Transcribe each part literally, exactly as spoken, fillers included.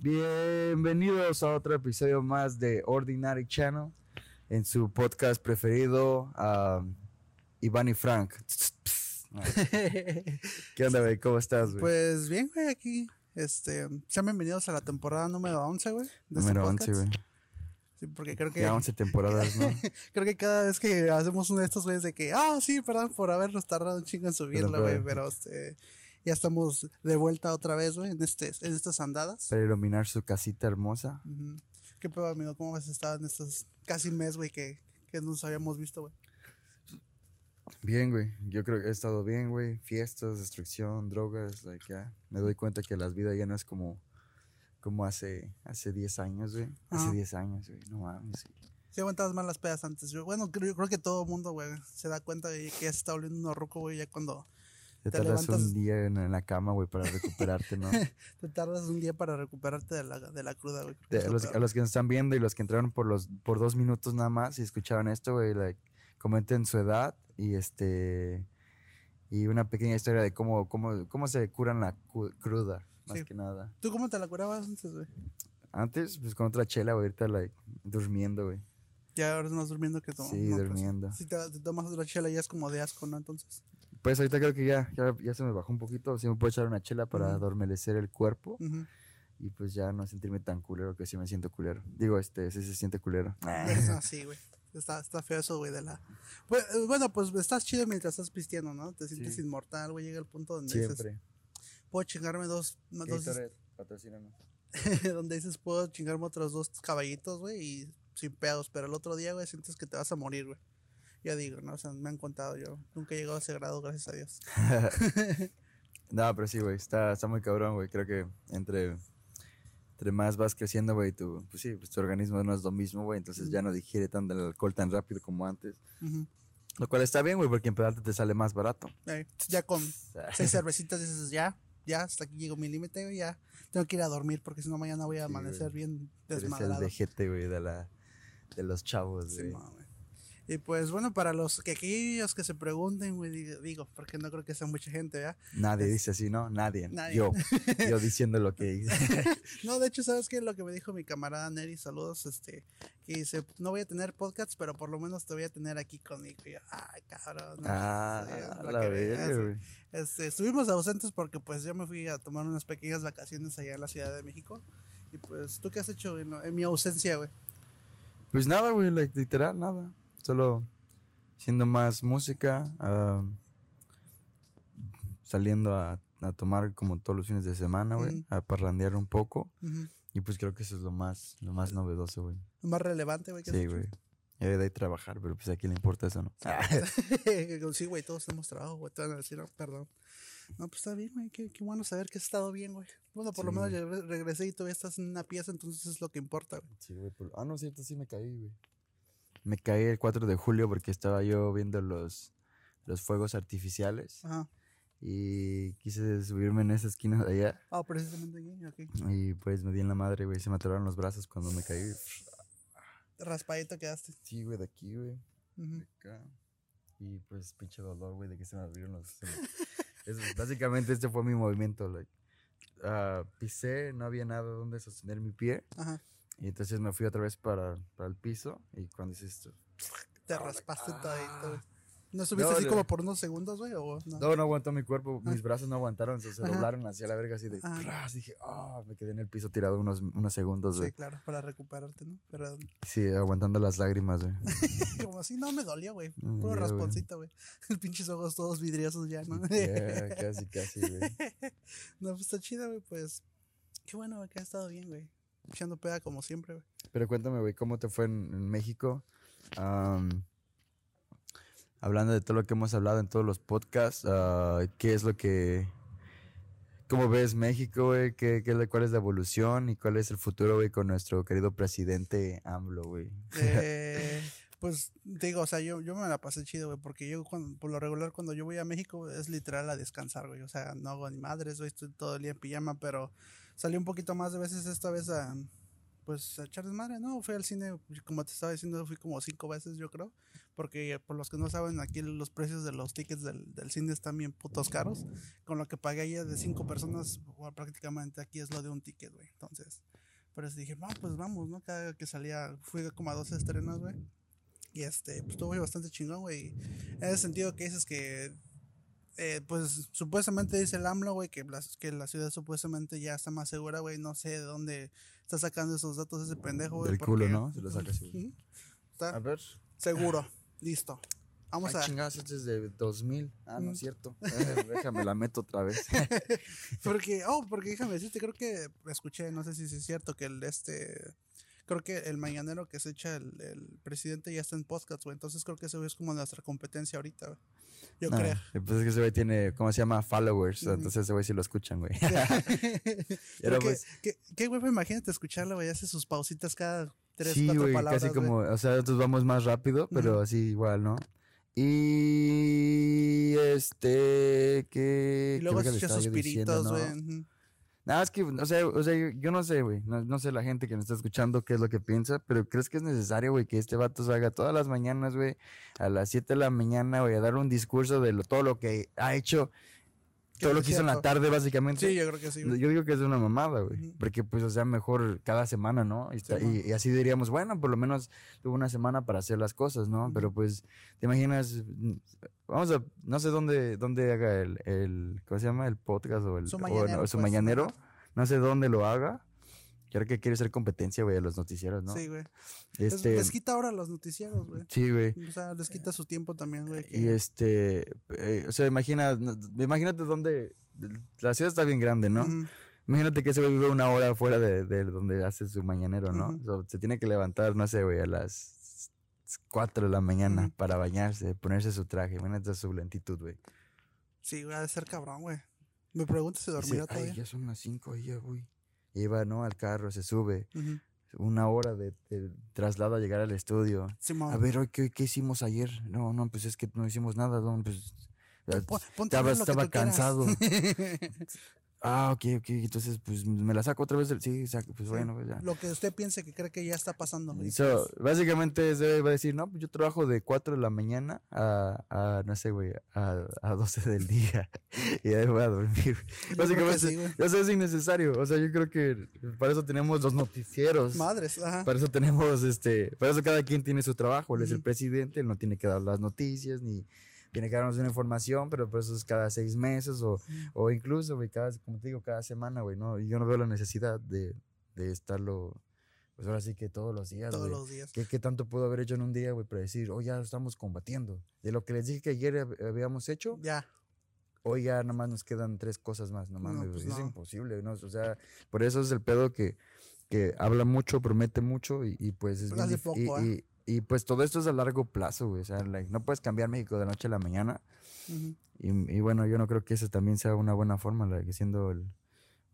Bienvenidos a otro episodio más de Ordinary Channel, en su podcast preferido, um, Iván y Frank. ¿Qué onda, güey? ¿Cómo estás, güey? Pues bien, güey, aquí. Este, sean bienvenidos a la temporada número once, güey. Número este once, güey. Sí, porque creo que... Ya once temporadas, ¿no? Creo que cada vez que hacemos uno de estos, güeyes de que... Ah, sí, perdón por habernos tardado un chingo en subirlo, güey. Pero este, ya estamos de vuelta otra vez, güey, en, este, en estas andadas. Para iluminar su casita hermosa. Uh-huh. Qué pedo, amigo. ¿Cómo has estado en estos casi mes, güey, que, que nos habíamos visto, güey? Bien, güey. Yo creo que he estado bien, güey. Fiestas, destrucción, drogas, like, ya. Yeah. Me doy cuenta que las vidas ya no es como... Como hace hace diez años, güey. Hace diez años, güey. No mames. Sí, aguantabas más las pedas antes. Yo, bueno, creo, yo creo que todo el mundo, güey, se da cuenta de que ya se está volviendo uno ruco, güey, ya cuando te, te tardas levantas... un día en, en la cama, güey, para recuperarte, ¿no? Te tardas un día para recuperarte de la, de la cruda, güey. De, los, a los que nos están viendo y los que entraron por los por dos minutos nada más y escucharon esto, güey, like, comenten su edad y este y una pequeña historia de cómo cómo cómo se curan la cruda. Más sí. que nada. ¿Tú cómo te la curabas antes, güey? Antes, pues con otra chela, güey. Ahorita, like, durmiendo, güey. ¿Ya ahora más durmiendo que tomando? Sí, no, durmiendo. Pues, si te, te tomas otra chela ya es como de asco, ¿no? Entonces. Pues ahorita creo que ya, ya, ya se me bajó un poquito. Sí me puedo echar una chela para uh-huh. adormecer el cuerpo. Uh-huh. Y pues ya no sentirme tan culero, que sí me siento culero. Digo, este, sí se siente culero. Eso, sí, güey. Está, está feo eso, güey, de la... Bueno, pues estás chido mientras estás pisteando, ¿no? Te sientes sí. inmortal, güey. Llega el punto donde siempre. Dices... Puedo chingarme dos... dos patrocíname. Donde dices, puedo chingarme otros dos caballitos, güey, y sin pedos. Pero el otro día, güey, sientes que te vas a morir, güey. Ya digo, ¿no? O sea, me han contado yo. Nunca he llegado a ese grado, gracias a Dios. No, pero sí, güey. Está, está muy cabrón, güey. Creo que entre, entre más vas creciendo, güey, tu, pues sí, pues tu organismo no es lo mismo, güey. Entonces uh-huh. ya no digiere tanto el alcohol tan rápido como antes. Uh-huh. Lo cual está bien, güey, porque en pedarte te sale más barato. Eh, ya con seis cervecitas dices, ya... Ya, hasta aquí llego mi límite, güey, ya tengo que ir a dormir porque si no mañana voy a amanecer sí, bien desmadrado. Eres el D G T, güey, de, la, de los chavos, sí, güey. No, güey. Y pues, bueno, para los que aquellos que se pregunten, güey, digo, porque no creo que sea mucha gente, ¿verdad? Nadie es, dice así, ¿no? Nadie. Nadie. Yo, yo diciendo lo que hice. No, de hecho, ¿sabes qué? Lo que me dijo mi camarada Neri, saludos, este, que dice, no voy a tener podcast, pero por lo menos te voy a tener aquí conmigo. Y yo, ay, cabrón. No, ah, no, la verdad, güey. Este, estuvimos ausentes porque pues yo me fui a tomar unas pequeñas vacaciones allá en la Ciudad de México. Y pues, ¿tú qué has hecho en, en mi ausencia, güey? Pues nada, güey, like, literal, nada. Solo haciendo más música, uh, saliendo a, a tomar como todos los fines de semana, güey, uh-huh. a parrandear un poco. Uh-huh. Y pues creo que eso es lo más, lo más novedoso, güey. Lo más relevante, güey. Sí, güey. Y de ahí trabajar, pero pues a quién le importa eso, ¿no? Sí, güey, todos hemos trabajado, güey. Te van a decir, no, perdón. No, pues está bien, güey. Qué, qué bueno saber que has estado bien, güey. Bueno, por sí, lo menos re- regresé y todavía estás en una pieza, entonces es lo que importa, güey. Sí, güey. Por... Ah, no, es cierto, sí me caí, güey. Me caí el cuatro de julio porque estaba yo viendo los, los fuegos artificiales. Ajá. Y quise subirme en esa esquina de allá. Ah, oh, precisamente aquí, ok. Y pues me di en la madre, güey. Se me atoraron los brazos cuando me caí. Raspadito quedaste. Sí, güey, de aquí, güey. Uh-huh. De acá. Y pues pinche dolor, güey, de que se me abrieron los... Eso, básicamente este fue mi movimiento. Like. Uh, pisé, no había nada donde sostener mi pie. Ajá. Y entonces me fui otra vez para, para el piso. Y cuando hice esto... Te raspaste ah, todito. ¿No subiste no, así le... como por unos segundos, güey? No? no, no aguantó mi cuerpo. Mis ah. brazos no aguantaron. Se, se doblaron hacia la verga así de... Ah. Dije, ah, oh, me quedé en el piso tirado unos, unos segundos, güey. Sí, wey. Claro, para recuperarte, ¿no? Pero... Sí, aguantando las lágrimas, güey. Como así, no, me dolía, güey. Puro yeah, rasponcito, güey. Pinches ojos todos vidriosos ya, ¿no? Yeah, casi, casi, güey. No, pues está chido, güey, pues... Qué bueno, güey, que ha estado bien, güey. Echando peda como siempre, güey. Pero cuéntame, güey, ¿cómo te fue en, en México? Um, hablando de todo lo que hemos hablado en todos los podcasts, uh, ¿qué es lo que... ¿Cómo ves México, güey? ¿Qué, qué, ¿Cuál es la evolución y cuál es el futuro, güey, con nuestro querido presidente AMLO, güey? Eh, pues, te digo, o sea, yo, yo me la pasé chido, güey, porque yo, cuando, por lo regular, cuando yo voy a México, es literal a descansar, güey. O sea, no hago ni madres, güey, estoy todo el día en pijama, pero... Salí un poquito más de veces esta vez a, pues, a echar desmadre, ¿no? Fui al cine, como te estaba diciendo, fui como cinco veces, yo creo. Porque, por los que no saben, aquí los precios de los tickets del, del cine están bien putos caros. Con lo que pagué allá de cinco personas, bueno, prácticamente aquí es lo de un ticket, güey. Entonces, Por eso dije, no, pues vamos, ¿no? Cada que salía, fui como a doce estrenos, güey. Y este, pues estuvo bastante chingón, güey. En ese sentido que dices que, eh, pues supuestamente dice el AMLO, güey, que la, que la ciudad supuestamente ya está más segura, güey. No sé de dónde está sacando esos datos ese pendejo, güey. Del porque, culo, ¿no? Se lo saca así. ¿Sí? Está a ver. Seguro. Listo. Vamos Ay, a... chingados, este es de dos mil. Ah, no es cierto. Eh, déjame, la meto otra vez. Porque, oh, porque déjame decirte, creo que escuché, no sé si es cierto, que el este... Creo que el mañanero que se echa el, el presidente ya está en podcast, güey. Entonces creo que eso es como nuestra competencia ahorita, güey. Yo ah, creo. Pues es que ese güey tiene, ¿cómo se llama? Followers. Mm. Entonces ese güey sí lo escuchan, güey. Pues... ¿Qué güey? Imagínate escucharlo, güey. Hace sus pausitas cada tres, sí, cuatro wey, palabras. Sí, güey, casi como, wey. O sea, nosotros vamos más rápido, pero uh-huh. así igual, ¿no? Y este, que... Y luego se echa suspiritos, güey. Nada, es que, o sea, o sea yo, yo no sé, güey, no, no sé la gente que nos está escuchando qué es lo que piensa, pero ¿crees que es necesario, güey, que este vato salga todas las mañanas, güey, a las siete de la mañana, güey, a dar un discurso de lo, todo lo que ha hecho, todo lo que hizo en la tarde, básicamente? Sí, yo creo que sí, güey. Yo digo que es una mamada, güey, uh-huh. porque, pues, o sea, mejor cada semana, ¿no? Y, está, sí, y, y así diríamos, bueno, por lo menos tuvo una semana para hacer las cosas, ¿no? Uh-huh. Pero, pues, te imaginas... Vamos a, no sé dónde, dónde haga el, el, ¿cómo se llama? El podcast o el, su mañanero. O, no, su pues, mañanero. No sé dónde lo haga. Creo que quiere ser competencia, güey, a los noticieros, ¿no? Sí, güey. Este, les quita ahora los noticieros, güey. Sí, güey. O sea, les quita su tiempo también, güey. Que... Y este, eh, o sea, imagina, imagínate dónde, la ciudad está bien grande, ¿no? Uh-huh. Imagínate que ese güey vive una hora fuera de, de donde hace su mañanero, ¿no? Uh-huh. O sea, se tiene que levantar, no sé, güey, a las... cuatro de la mañana uh-huh. para bañarse, ponerse su traje, imagínate su lentitud, güey. Sí, güey, ha de ser cabrón, güey. Me pregunto si dormirá sí, todavía. Ay, ya son las cinco, ya, güey. Lleva, ¿no? Al carro, se sube. Uh-huh. Una hora de, de traslado a llegar al estudio. Simón. A ver, hoy ¿qué, ¿qué hicimos ayer? No, no, pues es que no hicimos nada, don. Pues, estaba estaba cansado. Ah, ok, ok, entonces pues me la saco otra vez, del... sí, saco, pues sí. Bueno, pues ya. Lo que usted piense que cree que ya está pasando. So, básicamente se va a decir, no, yo trabajo de cuatro de la mañana a, a no sé, güey, a, a doce del día y ahí voy a dormir. Yo básicamente, sí, eso es innecesario, o sea, yo creo que para eso tenemos los noticieros. Madres, ajá. Para eso tenemos, este, para eso cada quien tiene su trabajo, él es uh-huh. el presidente, él no tiene que dar las noticias ni... Tiene que darnos una información, pero por eso es cada seis meses o, o incluso, güey, cada, como te digo, cada semana, güey, ¿no? Yo no veo la necesidad de, de estarlo, pues ahora sí que todos los días, Todos wey. los días. ¿Qué, ¿Qué tanto puedo haber hecho en un día, güey, para decir, oh, ya lo estamos combatiendo? De lo que les dije que ayer habíamos hecho. Ya. Hoy ya nada más nos quedan tres cosas más, nomás, no, pues no. Es imposible, ¿no? O sea, por eso es el pedo que, que habla mucho, promete mucho y, y pues es... Pero hace poco, y, eh. y, Y pues todo esto es a largo plazo, güey. O sea, like, no puedes cambiar México de la noche a la mañana. Uh-huh. Y, y bueno, yo no creo que eso también sea una buena forma, like, siendo el...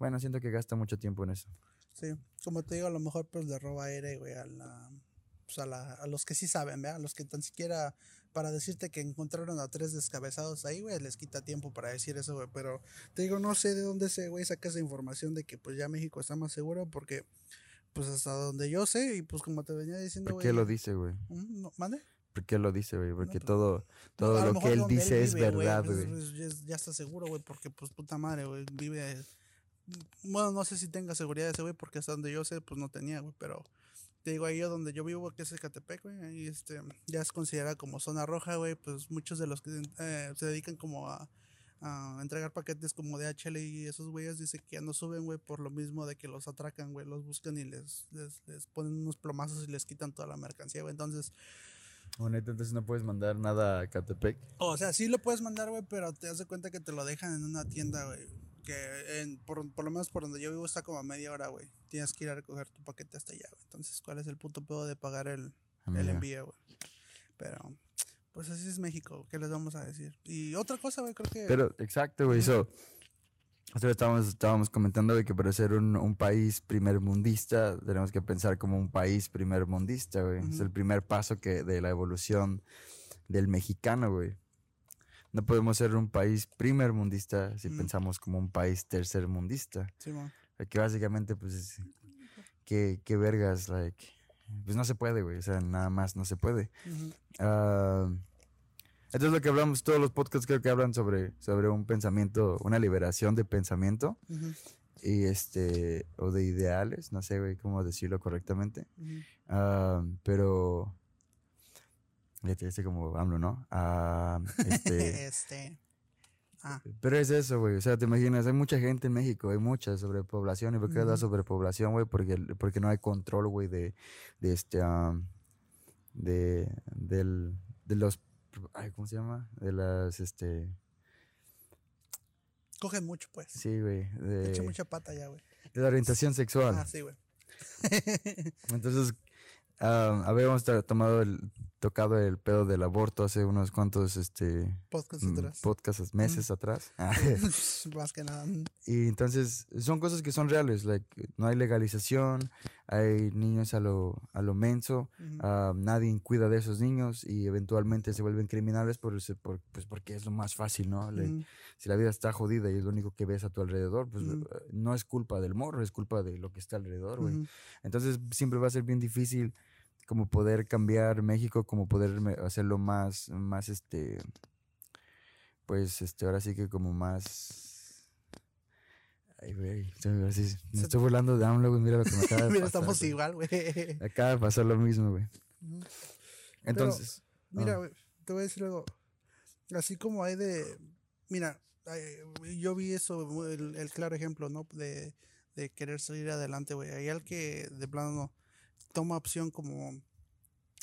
Bueno, siento que gasta mucho tiempo en eso. Sí, como te digo, a lo mejor pues le roba aire, güey, a la... Pues a, la, a los que sí saben, ¿verdad? A los que tan siquiera para decirte que encontraron a tres descabezados ahí, güey, les quita tiempo para decir eso, güey. Pero te digo, no sé de dónde ese güey saca esa información de que pues ya México está más seguro porque... Pues hasta donde yo sé, y pues como te venía diciendo, güey. ¿Por qué wey, lo dice, güey? ¿No? ¿Mande? ¿Por qué lo dice, güey? Porque no, todo, todo no, lo, lo que él dice él vive, es verdad, güey. Pues, ya está seguro, güey, porque pues puta madre, güey, vive... Bueno, no sé si tenga seguridad ese güey, porque hasta donde yo sé, pues no tenía, güey, pero... Te digo, ahí donde yo vivo, que es Ecatepec, güey, ahí este, ya es considerada como zona roja, güey, pues muchos de los que eh, se dedican como a... a entregar paquetes como D H L y esos güeyes dicen que ya no suben, güey, por lo mismo de que los atracan, güey, los buscan y les, les, les ponen unos plomazos y les quitan toda la mercancía, güey, entonces... Bueno, entonces no puedes mandar nada a Ecatepec. O sea, sí lo puedes mandar, güey, pero te das de cuenta que te lo dejan en una tienda, güey, que en, por, por lo menos por donde yo vivo está como a media hora, güey, tienes que ir a recoger tu paquete hasta allá, güey, entonces ¿cuál es el puto pedo de pagar el, el envío, güey? Pero... Pues así es México, ¿qué les vamos a decir? Y otra cosa, güey, creo que... Pero, exacto, güey, so... O sea, estábamos, estábamos comentando, güey, que para ser un, un país primermundista tenemos que pensar como un país primermundista, güey. Uh-huh. Es el primer paso que de la evolución del mexicano, güey. No podemos ser un país primermundista si uh-huh. pensamos como un país tercermundista. Sí, man. Que básicamente, pues, es, qué, qué vergas, like... Pues no se puede, güey, o sea, nada más no se puede. Uh-huh. Uh, entonces lo que hablamos, todos los podcasts creo que hablan sobre, sobre un pensamiento, una liberación de pensamiento. Uh-huh. y este, o de ideales, no sé, güey, cómo decirlo correctamente. Uh-huh. um, pero este, este como AMLO, ¿no? Uh, este, este. Ah. Pero es eso, güey, o sea, te imaginas, hay mucha gente en México, hay mucha sobrepoblación. ¿Y por qué uh-huh. da sobrepoblación, güey? Porque, porque no hay control, güey, de, de este, um, de, del, de los, ay, ¿cómo se llama? De las, este... Cogen mucho, pues. Sí, güey. De... Echa mucha pata ya, güey. De la orientación sexual. Ah, sí, güey. Entonces, um, habíamos tomado el, tocado el pedo del aborto hace unos cuantos, este... Podcasts atrás. Podcasts, meses mm. atrás. Más que nada. Y entonces, son cosas que son reales. Like, no hay legalización, hay niños a lo, a lo menso, mm-hmm. um, nadie cuida de esos niños y eventualmente se vuelven criminales por, por, pues porque es lo más fácil, ¿no? Like, mm-hmm. Si la vida está jodida y es lo único que ves a tu alrededor, pues mm-hmm. no es culpa del morro, es culpa de lo que está alrededor, güey. Mm-hmm. Entonces, siempre va a ser bien difícil como poder cambiar México, como poder hacerlo más, más este, pues este, ahora sí que como más... Ay, güey, me estoy burlando de AMLO, güey, mira lo que me acaba de pasar. Mira, estamos güey. igual, güey. Acaba de pasar lo mismo, güey. Entonces... Pero, mira, oh. güey, te voy a decir algo. Así como hay de... Mira, yo vi eso, el, el claro ejemplo, ¿no? De, de querer salir adelante, güey. Hay al que de plano no toma opción como...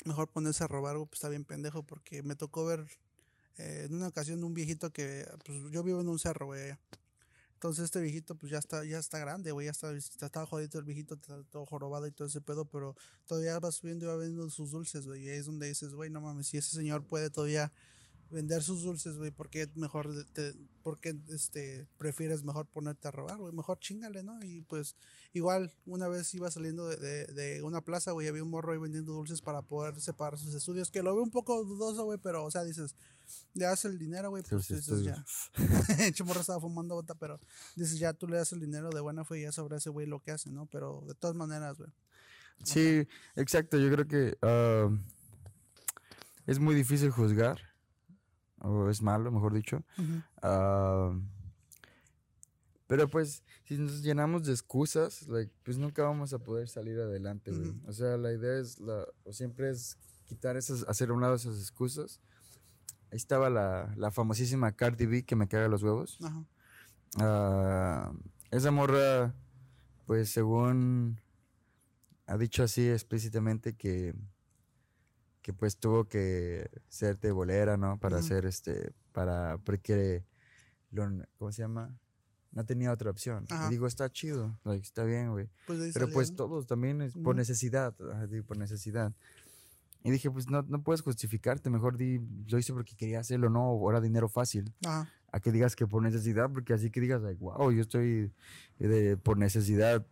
Mejor ponerse a robar, güey, pues está bien pendejo. Porque me tocó ver eh, en una ocasión un viejito que... Pues yo vivo en un cerro, güey. Entonces este viejito pues ya está, ya está grande, güey, ya está, ya está jodito el viejito, está todo jorobado y todo ese pedo, pero todavía va subiendo y va vendiendo sus dulces, güey, y ahí es donde dices, güey, no mames, si ese señor puede todavía vender sus dulces, güey, ¿por qué mejor, te, por qué, este, prefieres mejor ponerte a robar, güey? Mejor chingale, ¿no? Y pues igual una vez iba saliendo de, de, de una plaza, güey, había un morro ahí vendiendo dulces para poder separar sus estudios, que lo veo un poco dudoso, güey, pero, o sea, dices... Le das el dinero, güey, pues sí, dices ya. El chumorro estaba fumando bota, pero dices ya, tú le das el dinero de buena fe y ya sabrá ese güey lo que hace, ¿no? Pero de todas maneras, güey. Sí, ajá. Exacto, yo creo que uh, es muy difícil juzgar, o es malo, mejor dicho. Uh-huh. Uh, pero pues, si nos llenamos de excusas, like, pues nunca vamos a poder salir adelante, güey. Uh-huh. O sea, la idea es, la, o siempre es quitar esas, hacer a un lado esas excusas. Ahí estaba la, la famosísima Cardi B, que me caga los huevos. Ajá. Uh, esa morra, pues según ha dicho así explícitamente que, que pues tuvo que ser de bolera, ¿no? Para ajá. hacer este, para, porque, lo, ¿cómo se llama? No tenía otra opción. Ajá. Y digo, está chido, like, está bien, güey. Pues pero pues todos también es por necesidad, digo, por necesidad. Y dije, pues no, no puedes justificarte, mejor di, lo hice porque quería hacerlo, no, o era dinero fácil. Ajá. A que digas que por necesidad, porque así que digas, like, wow, yo estoy de, por necesidad,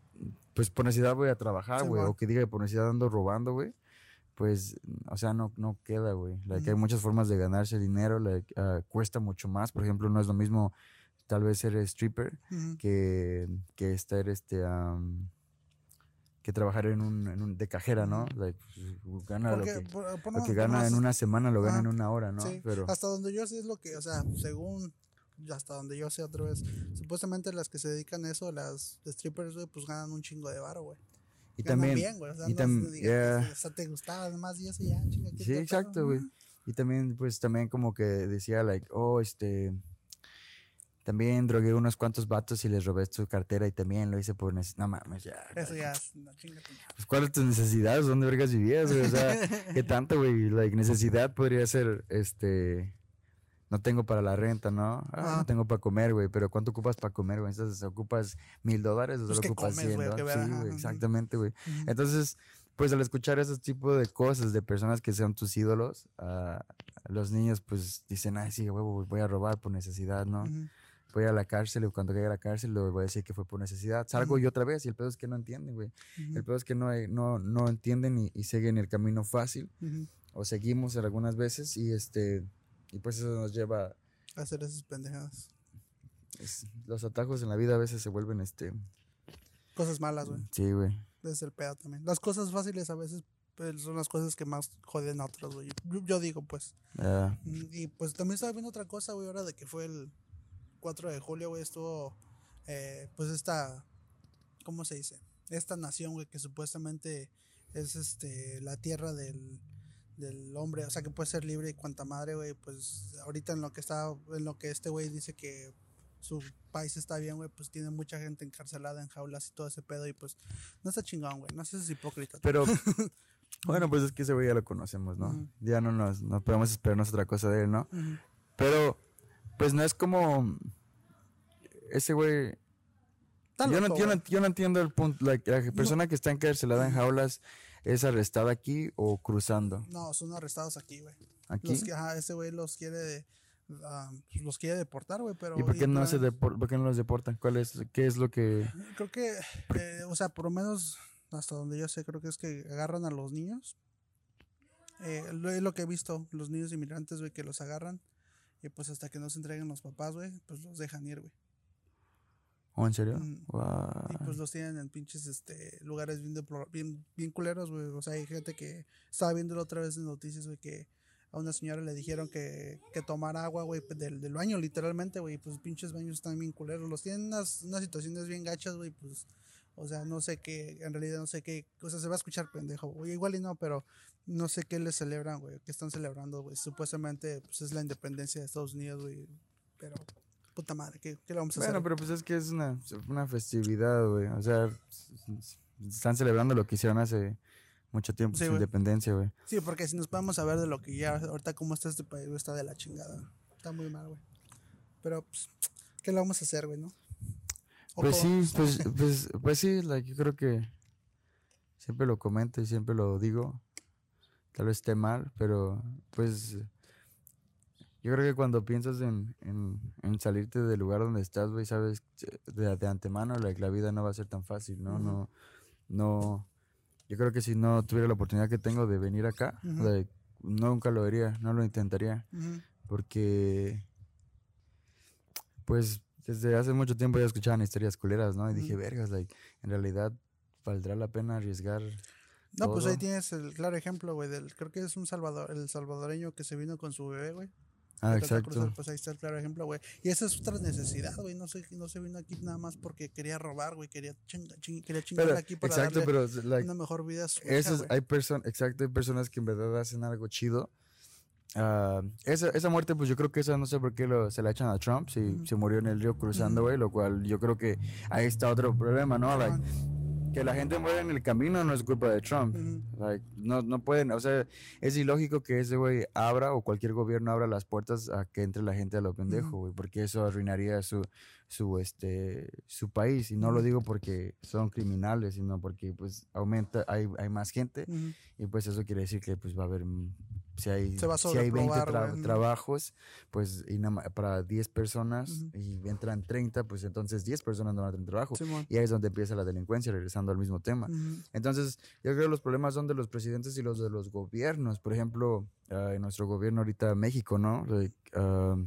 pues por necesidad voy a trabajar, güey, sí, o que diga que por necesidad ando robando, güey, pues, o sea, no, no queda, güey. Like, hay muchas formas de ganarse dinero, like, uh, cuesta mucho más, por ejemplo, no es lo mismo tal vez ser stripper uh-huh. que, que estar este... Um, que trabajar en un, en un de cajera, ¿no? Like, gana porque, lo que, por, por lo que gana más, en una semana lo gana ah, en una hora, ¿no? Sí. Pero hasta donde yo sé es lo que, o sea, según hasta donde yo sé otra vez, supuestamente las que se dedican a eso, las strippers, güey, pues ganan un chingo de varo, güey. Y ganan también bien, güey, o sea, y no tam, se diga, yeah. O sea, te gustaba más y eso ya, chinga. Sí, exacto, güey. Y también pues también como que decía like, "Oh, este también drogué unos cuantos vatos y les robé su cartera y también lo hice por necesidad." No mames, ya. Eso ya, no chinga. Pues, ¿cuál es tu necesidad? ¿Dónde vergas vivías, güey? O sea, ¿qué tanto, güey? Like, necesidad podría ser, este... No tengo para la renta, ¿no? Ah, no tengo para comer, güey. Pero ¿cuánto ocupas para comer, güey? Entonces, ¿ocupas mil dólares o solo ocupas cien dólares? Sí, güey, exactamente, güey. Entonces, pues al escuchar ese tipo de cosas de personas que sean tus ídolos, uh, los niños, pues, dicen, ay, sí, güey, voy a robar por necesidad, ¿no? Uh-huh. Voy a la cárcel y cuando llegue a la cárcel le voy a decir que fue por necesidad. Salgo uh-huh. yo otra vez y el pedo es que no entienden, güey. Uh-huh. El pedo es que no, no, no entienden y, y siguen el camino fácil. Uh-huh. O seguimos algunas veces y este... Y pues eso nos lleva a hacer esas pendejadas. Es, los atajos en la vida a veces se vuelven este cosas malas, güey. Sí, güey. Es el pedo también. Las cosas fáciles a veces pues, son las cosas que más joden a otros, güey. Yo, yo digo, pues. Yeah. Y pues también estaba viendo otra cosa, güey, ahora de que fue el cuatro de julio, güey, estuvo eh, pues esta ¿cómo se dice? Esta nación, güey, que supuestamente es este la tierra del, del hombre, o sea, que puede ser libre y cuanta madre, güey, pues ahorita en lo que está, en lo que este güey dice que su país está bien, güey, pues tiene mucha gente encarcelada en jaulas y todo ese pedo, y pues no está chingón, güey, no seas hipócrita. Pero, bueno, pues es que ese güey ya lo conocemos, ¿no? Uh-huh. Ya no nos no podemos esperarnos otra cosa de él, ¿no? Uh-huh. Pero, pues no es como... Ese güey... Yo no, yo, no, yo no entiendo el punto. La, la persona no. que está encarcelada en jaulas es arrestada aquí o cruzando. No, son arrestados aquí, güey. ¿Aquí? Los que, ajá, ese güey los quiere... Uh, los quiere deportar, güey, pero... ¿Y por qué, y, no, se depor- por qué no los deportan? ¿Cuál es, ¿Qué es lo que...? Creo que, eh, o sea, por lo menos hasta donde yo sé, creo que es que agarran a los niños. Eh, lo, es lo que he visto, los niños inmigrantes, güey, que los agarran. Y pues hasta que no se entreguen los papás, güey, pues los dejan ir, güey. ¿Oh, en serio? Mm. Wow. Y pues los tienen en pinches este, lugares bien, deplor- bien, bien culeros, güey. O sea, hay gente que... Estaba viéndolo otra vez en noticias, güey, que... A una señora le dijeron que, que tomara agua, güey, del, del baño, literalmente, güey. Pues pinches baños están bien culeros. Los tienen unas, unas situaciones bien gachas, güey, pues... O sea, no sé qué... En realidad no sé qué... O sea, se va a escuchar pendejo, güey. Igual y no, pero... No sé qué les celebran, güey. ¿Qué están celebrando, güey? Supuestamente, pues, es la independencia de Estados Unidos, güey. Pero... Puta madre, ¿qué, qué le vamos a bueno, hacer? Bueno, pero pues es que es una, una festividad, güey. O sea, están celebrando lo que hicieron hace... Mucho tiempo, sí, su wey. independencia, güey. Sí, porque si nos podemos saber de lo que ya... Ahorita cómo está este país, está de la chingada. Está muy mal, güey. Pero, pues, ¿qué le vamos a hacer, güey, no? Pues sí, pues, pues, pues, pues sí, like, yo creo que... Siempre lo comento y siempre lo digo. Tal vez esté mal, pero, pues... Yo creo que cuando piensas en, en, en salirte del lugar donde estás, güey, sabes... De, de antemano, like, la vida no va a ser tan fácil, ¿no? Uh-huh. No... no Yo creo que si no tuviera la oportunidad que tengo de venir acá, uh-huh. o sea, nunca lo haría, no lo intentaría. Uh-huh. Porque, pues, desde hace mucho tiempo ya escuchaban historias culeras, ¿no? Y uh-huh. dije, vergas, like, en realidad, ¿valdrá la pena arriesgar No, todo? Pues ahí tienes el claro ejemplo, güey, del, creo que es un salvador, el salvadoreño que se vino con su bebé, güey. Ah, exacto. Cruzar, pues ahí está el claro ejemplo, güey. Y esa es otra necesidad, güey. No se, no se vino aquí nada más porque quería robar, güey. Quería, chinga, chinga, quería chingar pero, aquí para exacto, darle pero, like, una mejor vida a su eso hija, es, hay perso- Exacto, hay personas que en verdad hacen algo chido. Uh, esa, esa muerte, pues yo creo que esa no sé por qué lo, se la echan a Trump. Si mm. se murió en el río cruzando, güey. Mm. Lo cual yo creo que ahí está otro problema, ¿no? Like, que la gente muere en el camino no es culpa de Trump. Uh-huh. Like, no, no pueden, o sea, es ilógico que ese güey abra o cualquier gobierno abra las puertas a que entre la gente a lo pendejo, güey, uh-huh. porque eso arruinaría su, su, este, su país. Y no lo digo porque son criminales, sino porque, pues, aumenta, hay, hay más gente uh-huh. y, pues, eso quiere decir que, pues, va a haber, si hay, Se va a si hay veinte tra- trabajos, pues, y nada, para diez personas uh-huh. y entran treinta, pues, entonces diez personas no van a tener trabajo. Sí, y ahí es donde empieza la delincuencia, regresando al mismo tema. Uh-huh. Entonces, yo creo que los problemas son de los presidentes y los de los gobiernos. Por ejemplo, uh, en nuestro gobierno ahorita México, ¿no? Like, uh,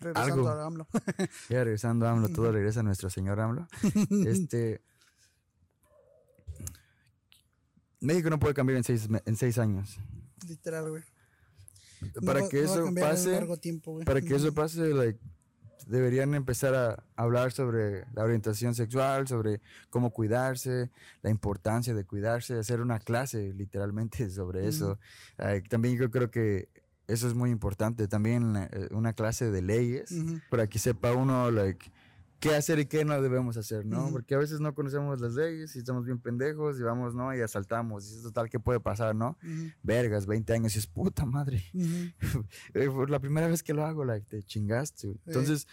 regresando algo. a AMLO. Ya, regresando a AMLO, todo regresa a nuestro señor AMLO. Este, México no puede cambiar en seis, en seis años. Literal, güey. Para no, que no eso pase, largo tiempo, para que eso pase, like, deberían empezar a hablar sobre la orientación sexual, sobre cómo cuidarse, la importancia de cuidarse, hacer una clase literalmente sobre mm. eso. Eh, también yo creo que eso es muy importante. También eh, una clase de leyes mm-hmm. para que sepa uno like, qué hacer y qué no debemos hacer, ¿no? Mm-hmm. Porque a veces no conocemos las leyes y estamos bien pendejos y vamos, ¿no? Y asaltamos. Y es total, ¿qué puede pasar, no? Mm-hmm. Vergas, veinte años y es puta madre. Mm-hmm. Por la primera vez que lo hago, like, te chingaste. Sí. Entonces,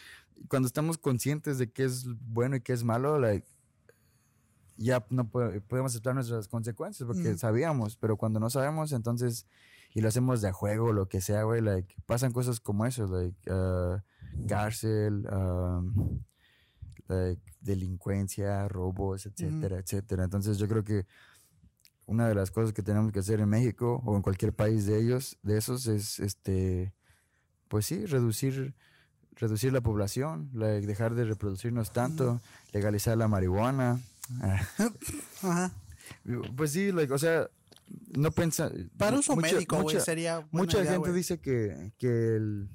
cuando estamos conscientes de qué es bueno y qué es malo, like, ya no po- podemos aceptar nuestras consecuencias porque mm-hmm. sabíamos. Pero cuando no sabemos, entonces, y lo hacemos de juego, lo que sea, güey, like, pasan cosas como eso, like, uh, cárcel, um, like, delincuencia, robos, etcétera, mm. etcétera. Entonces yo creo que una de las cosas que tenemos que hacer en México o en cualquier país de ellos, de esos, es este, pues sí, reducir, reducir la población, like, dejar de reproducirnos tanto, mm. legalizar la marihuana. Ajá. Pues sí, like, o sea, no pensar. Para uso mucha, médico, mucha, wey, sería. Mucha idea, gente wey. dice que, que el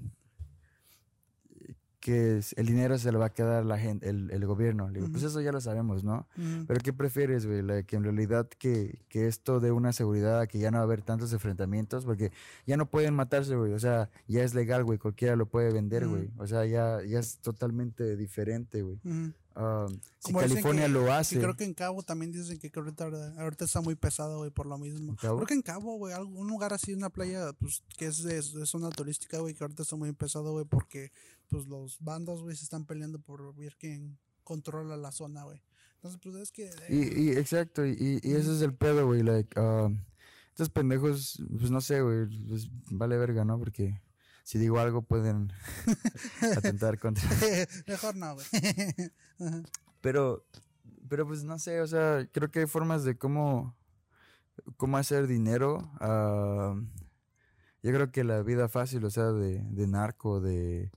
que el dinero se lo va a quedar la gente, el, el gobierno. Le digo, uh-huh. pues eso ya lo sabemos, ¿no? Uh-huh. Pero ¿qué prefieres, güey? La, que en realidad que, que esto dé una seguridad a que ya no va a haber tantos enfrentamientos, porque ya no pueden matarse, güey. O sea, ya es legal, güey. Cualquiera lo puede vender, uh-huh. güey. O sea, ya, ya es totalmente diferente, güey. Uh-huh. Uh, si California que, lo hace. Creo que en Cabo también dicen que ahorita, ahorita está muy pesado, güey, por lo mismo. Creo que en Cabo, güey, un lugar así, una playa, pues, que es de zona turística, güey, que ahorita está muy pesado, güey, porque, pues, los bandos, güey, se están peleando por ver quién controla la zona, güey. Entonces, pues, es que... Eh, y, y, exacto, y, y ese es el pedo, güey, like, uh, estos pendejos, pues, no sé, güey, pues, vale verga, ¿no? Porque... si digo algo pueden atentar contra... Mejor no, güey. pero, pero pues no sé, o sea, creo que hay formas de cómo, cómo hacer dinero. Uh, yo creo que la vida fácil, o sea, de, de narco, de...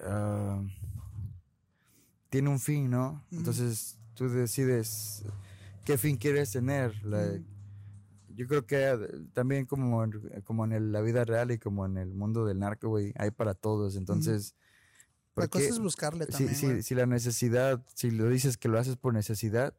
Uh, tiene un fin, ¿no? Uh-huh. Entonces tú decides qué fin quieres tener, like, uh-huh. Yo creo que también como, como en el, la vida real y como en el mundo del narco, güey, hay para todos. Entonces, mm. la cosa es buscarle también. Si, si, si la necesidad, si lo dices que lo haces por necesidad,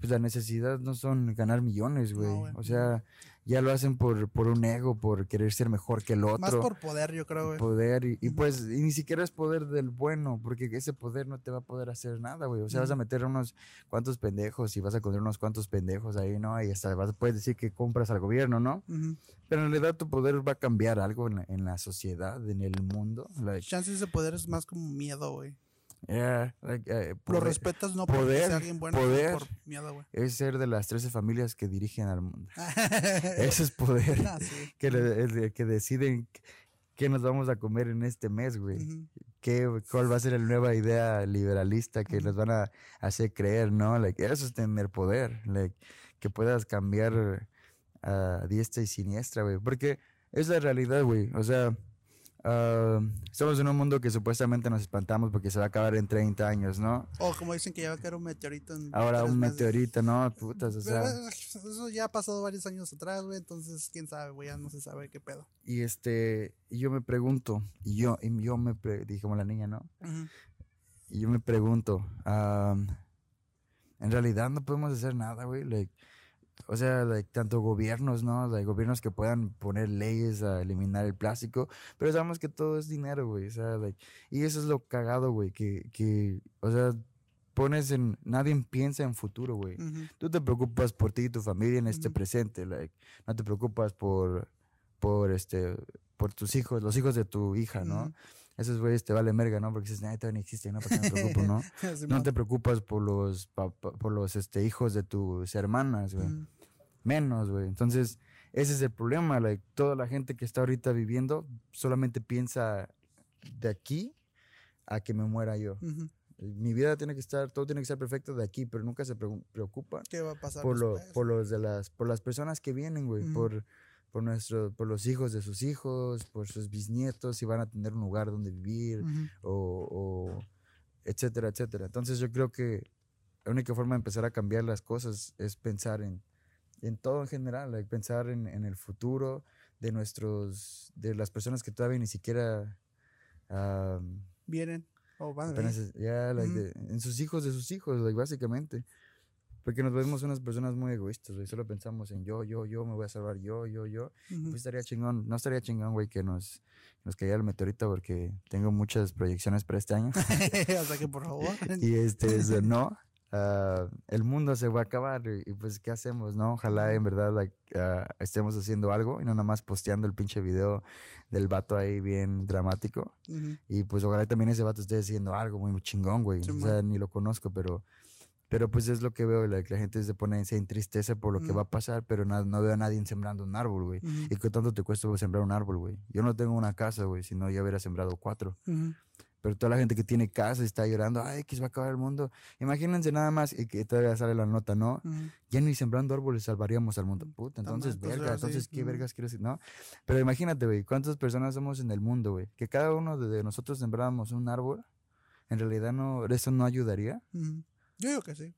pues la necesidad no son ganar millones, güey. No, o sea, ya lo hacen por, por un ego, por querer ser mejor que el otro. Más por poder, yo creo, güey. Poder y, y mm. pues y ni siquiera es poder del bueno, porque ese poder no te va a poder hacer nada, güey. O sea, mm. vas a meter unos cuantos pendejos y vas a encontrar unos cuantos pendejos ahí, ¿no? Y hasta vas, puedes decir que compras al gobierno, ¿no? Mm-hmm. Pero en realidad tu poder va a cambiar algo en la, en la sociedad, en el mundo. Like, chances de poder es más como miedo, güey. Yeah, like, uh, poder, lo respetas no poder, porque sea alguien bueno, poder por miedo, güey. Es ser de las trece familias que dirigen al mundo. Ese es poder. No, sí. que, le, que deciden qué nos vamos a comer en este mes, güey. Uh-huh. ¿Qué, cuál va a ser la nueva idea liberalista que uh-huh. nos van a hacer creer, ¿no? Like, eso es tener poder. Like, que puedas cambiar a diestra y siniestra, güey. Porque es la realidad, güey. O sea... Uh, estamos en un mundo que supuestamente nos espantamos porque se va a acabar en treinta años, ¿no? O oh, como dicen que ya va a caer un meteorito en ahora un meses. Meteorito, no, putas, o sea. Pero eso ya ha pasado varios años atrás, güey. Entonces, quién sabe, güey, ya no se sabe qué pedo. Y este, y yo me pregunto, y yo, y yo me pre- dije como la niña, ¿no? Uh-huh. Y yo me pregunto, um, en realidad no podemos hacer nada, güey, like, o sea, like, tanto gobiernos, ¿no? Like, gobiernos que puedan poner leyes a eliminar el plástico, pero sabemos que todo es dinero, güey, o sea, like, y eso es lo cagado, güey, que, que, o sea, pones en, nadie piensa en futuro, güey. Uh-huh. Tú te preocupas por ti y tu familia en este uh-huh. presente, like, no te preocupas por, por este, por tus hijos, los hijos de tu hija, ¿no? Uh-huh. Esos güeyes te vale merga, ¿no? Porque dices, nah, todavía no existe, ¿no? ¿Por qué me preocupo, no? No te preocupas por los, pa, pa, por los este, hijos de tus hermanas, güey. Mm. Menos, güey. Entonces, ese es el problema. Like, toda la gente que está ahorita viviendo solamente piensa de aquí a que me muera yo. Mm-hmm. Mi vida tiene que estar, todo tiene que estar perfecto de aquí, pero nunca se pre- preocupa. ¿Qué va a pasar? Por, lo, por, los de las, por las personas que vienen, güey. Mm-hmm. Por... Por, nuestro, por los hijos de sus hijos, por sus bisnietos, si van a tener un lugar donde vivir, uh-huh. o, o etcétera, etcétera. Entonces yo creo que la única forma de empezar a cambiar las cosas es pensar en, en todo en general, like, pensar en, en el futuro de nuestros, de las personas que todavía ni siquiera um, vienen o van a venir. Ya, en sus hijos de sus hijos, like, básicamente. Porque nos vemos unas personas muy egoístas, güey. Solo pensamos en yo, yo, yo, me voy a salvar yo, yo, yo. Uh-huh. Pues estaría chingón, no estaría chingón, güey, que nos, nos cayera el meteorito porque tengo muchas proyecciones para este año. O sea que, por favor. Y este, eso, no, uh, el mundo se va a acabar y, y pues, ¿qué hacemos, no? Ojalá en verdad like, uh, estemos haciendo algo y no nada más posteando el pinche video del vato ahí bien dramático. Uh-huh. Y pues ojalá también ese vato esté haciendo algo muy chingón, güey. Sí, o sea, man. Ni lo conozco, pero... Pero pues es lo que veo, la, la gente se pone se entristece por lo mm. que va a pasar, pero no, no veo a nadie sembrando un árbol, güey. Mm. ¿Y qué tanto te cuesta sembrar un árbol, güey? Yo no tengo una casa, güey, si no ya hubiera sembrado cuatro. Mm. Pero toda la gente que tiene casa está llorando, ay, que se va a acabar el mundo. Imagínense nada más, y que todavía sale la nota, ¿no? Mm. Ya ni sembrando árboles salvaríamos al mundo. Puta, entonces, También, verga, entonces, así. ¿Qué mm. vergas quieres decir? No, pero imagínate, güey, ¿cuántas personas somos en el mundo, güey? Que cada uno de nosotros sembráramos un árbol, en realidad no, eso no ayudaría. Mm. Yo digo que sí.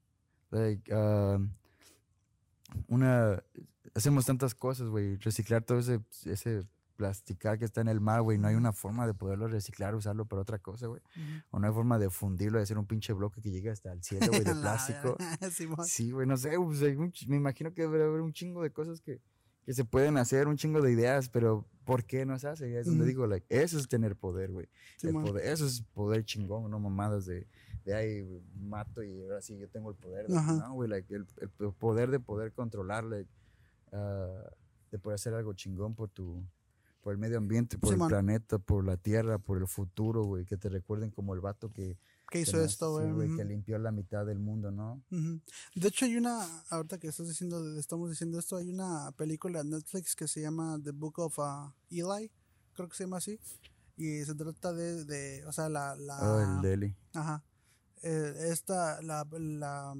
Like, uh, una, hacemos tantas cosas, güey. Reciclar todo ese, ese plasticar que está en el mar, güey, no hay una forma de poderlo reciclar, usarlo para otra cosa, güey. Uh-huh. O no hay forma de fundirlo, de hacer un pinche bloque que llegue hasta el cielo, güey, de plástico. Sí, güey, no sé, pues hay un, me imagino que debe haber un chingo de cosas que, que se pueden hacer, un chingo de ideas, pero ¿por qué no se hace? Es donde uh-huh. digo, like, eso es tener poder, güey. Sí, eso es poder chingón, no mamadas de, de ahí mato y ahora sí yo tengo el poder. Uh-huh. No, güey, like, el, el poder de poder controlarle, like, uh, de poder hacer algo chingón por tu... por el medio ambiente, por sí, el man. planeta, por la tierra, por el futuro, güey. Que te recuerden como el vato que... que hizo tenés, esto, güey. Sí, uh-huh. Que limpió la mitad del mundo, ¿no? Uh-huh. De hecho, hay una... ahorita que estás diciendo, estamos diciendo esto, hay una película en Netflix que se llama The Book of uh, Eli. Creo que se llama así. Y se trata de... de o sea, la... la ah, el de Eli. Ajá. Eh, esta, la... la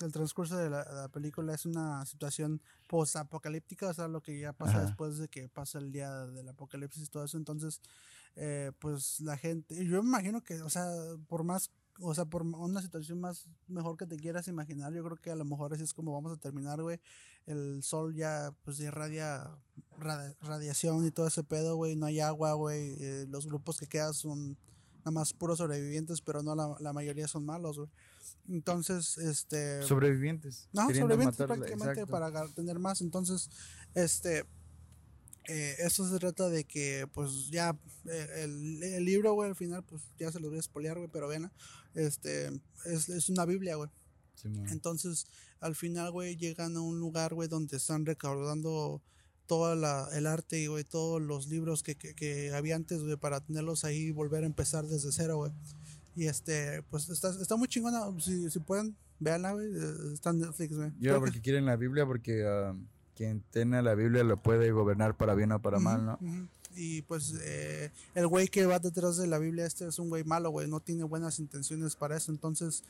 el transcurso de la, la película es una situación post-apocalíptica, o sea, lo que ya pasa Ajá. después de que pasa el día del apocalipsis y todo eso. Entonces, eh, pues la gente, yo me imagino que, o sea, por más, o sea, por una situación más mejor que te quieras imaginar, yo creo que a lo mejor así es como vamos a terminar, güey. El sol ya, pues, irradia radi, radiación y todo ese pedo, güey. No hay agua, güey. Eh, los grupos que quedan son... nada más puros sobrevivientes, pero no la, la mayoría son malos, güey. Entonces, este... sobrevivientes. No, sobrevivientes matarla, prácticamente exacto. para tener más. Entonces, este... Eh, eso se trata de que, pues, ya... Eh, el, el libro, güey, al final, pues, ya se los voy a spoilear, güey, pero ven, este... Es, es una Biblia, güey. Sí, entonces, al final, güey, llegan a un lugar, güey, donde están recaudando... todo la, el arte y, güey, todos los libros que, que, que había antes, güey, para tenerlos ahí y volver a empezar desde cero, güey. Y este, pues está, está muy chingona. Si, si pueden, véanla, güey. Está en Netflix, güey. Yo, creo porque que... quieren la Biblia, porque uh, quien tenga la Biblia lo puede gobernar para bien o para uh-huh, mal, ¿no? Uh-huh. Y pues eh, el güey que va detrás de la Biblia, este es un güey malo, güey. No tiene buenas intenciones para eso, entonces.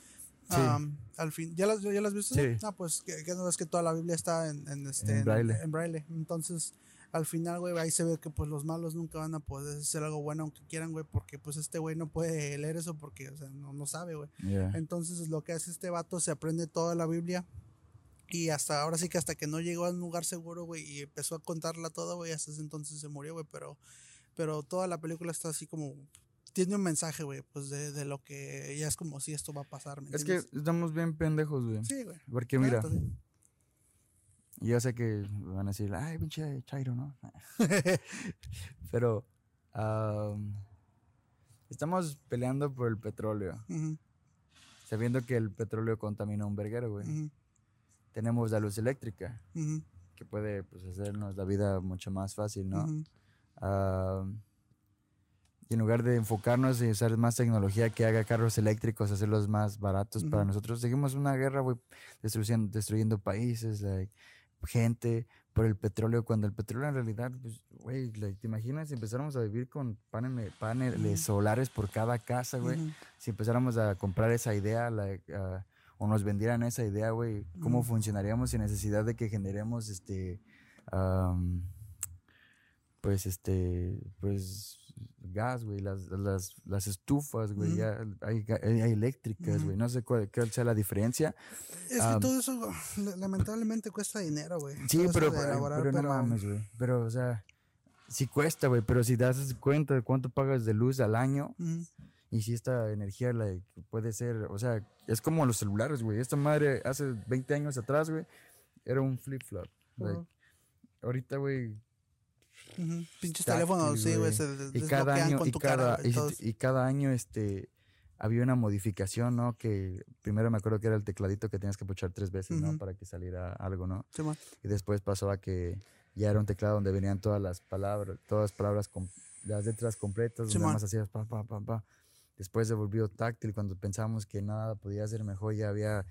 Sí. Um, al fin, ¿ya las, ya las viste? Sí. Ah, pues que, que no es que toda la Biblia está en, en, este, en, en, braille. en braille. Entonces, al final, güey, ahí se ve que pues los malos nunca van a poder hacer algo bueno aunque quieran, güey, porque pues este güey no puede leer eso porque, o sea, no, no sabe, güey. Yeah. Entonces, lo que hace este vato, se aprende toda la Biblia. Y hasta ahora sí que hasta que no llegó a un lugar seguro, güey, y empezó a contarla toda, güey, hasta ese entonces se murió, güey, pero, pero toda la película está así como... tiene un mensaje, güey, pues de, de lo que ya es como si esto va a pasar, ¿me entiendes? Es que estamos bien pendejos, güey. Sí, güey. Porque mira, claro, sí. yo sé que van a decir, ay, pinche chairo, ¿no? Pero um, estamos peleando por el petróleo, uh-huh. sabiendo que el petróleo contamina un verguero, güey. Uh-huh. Tenemos la luz eléctrica, uh-huh. que puede, pues, hacernos la vida mucho más fácil, ¿no? Ah... Uh-huh. Uh, Y en lugar de enfocarnos y usar más tecnología que haga carros eléctricos, hacerlos más baratos uh-huh. para nosotros, seguimos una guerra, güey, destruyendo, destruyendo países, like, gente, por el petróleo. Cuando el petróleo en realidad, pues, güey, like, ¿te imaginas si empezáramos a vivir con paneles, paneles uh-huh. solares por cada casa, güey? Uh-huh. Si empezáramos a comprar esa idea, like, uh, o nos vendieran esa idea, güey, ¿cómo uh-huh. funcionaríamos sin necesidad de que generemos, este... Um, pues este pues gas, güey, las, las, las estufas, güey, uh-huh. ya hay, hay, hay eléctricas, güey, uh-huh. no sé cuál, cuál sea la diferencia. Es um, que todo eso lamentablemente cuesta dinero, güey. Sí, pero, elaborar, pero, pero no mames, güey, pero o sea, sí cuesta, güey, pero si das cuenta de cuánto pagas de luz al año uh-huh. y si esta energía like, puede ser, o sea, es como los celulares, güey, esta madre hace veinte años atrás, güey, era un flip-flop, uh-huh. like, ahorita, güey, Uh-huh. pinches teléfonos, sí, güey, se y cada año, con tu y cada, cara, y, y cada año este, había una modificación, ¿no? Que primero me acuerdo que era el tecladito que tenías que puchar tres veces, uh-huh. ¿no? Para que saliera algo, ¿no? Sí, y después pasó a que ya era un teclado donde venían todas las palabras, todas palabras con las letras completas, sí, más hacías pa, pa, pa, pa. Después se volvió táctil cuando pensábamos que nada podía ser mejor, ya había,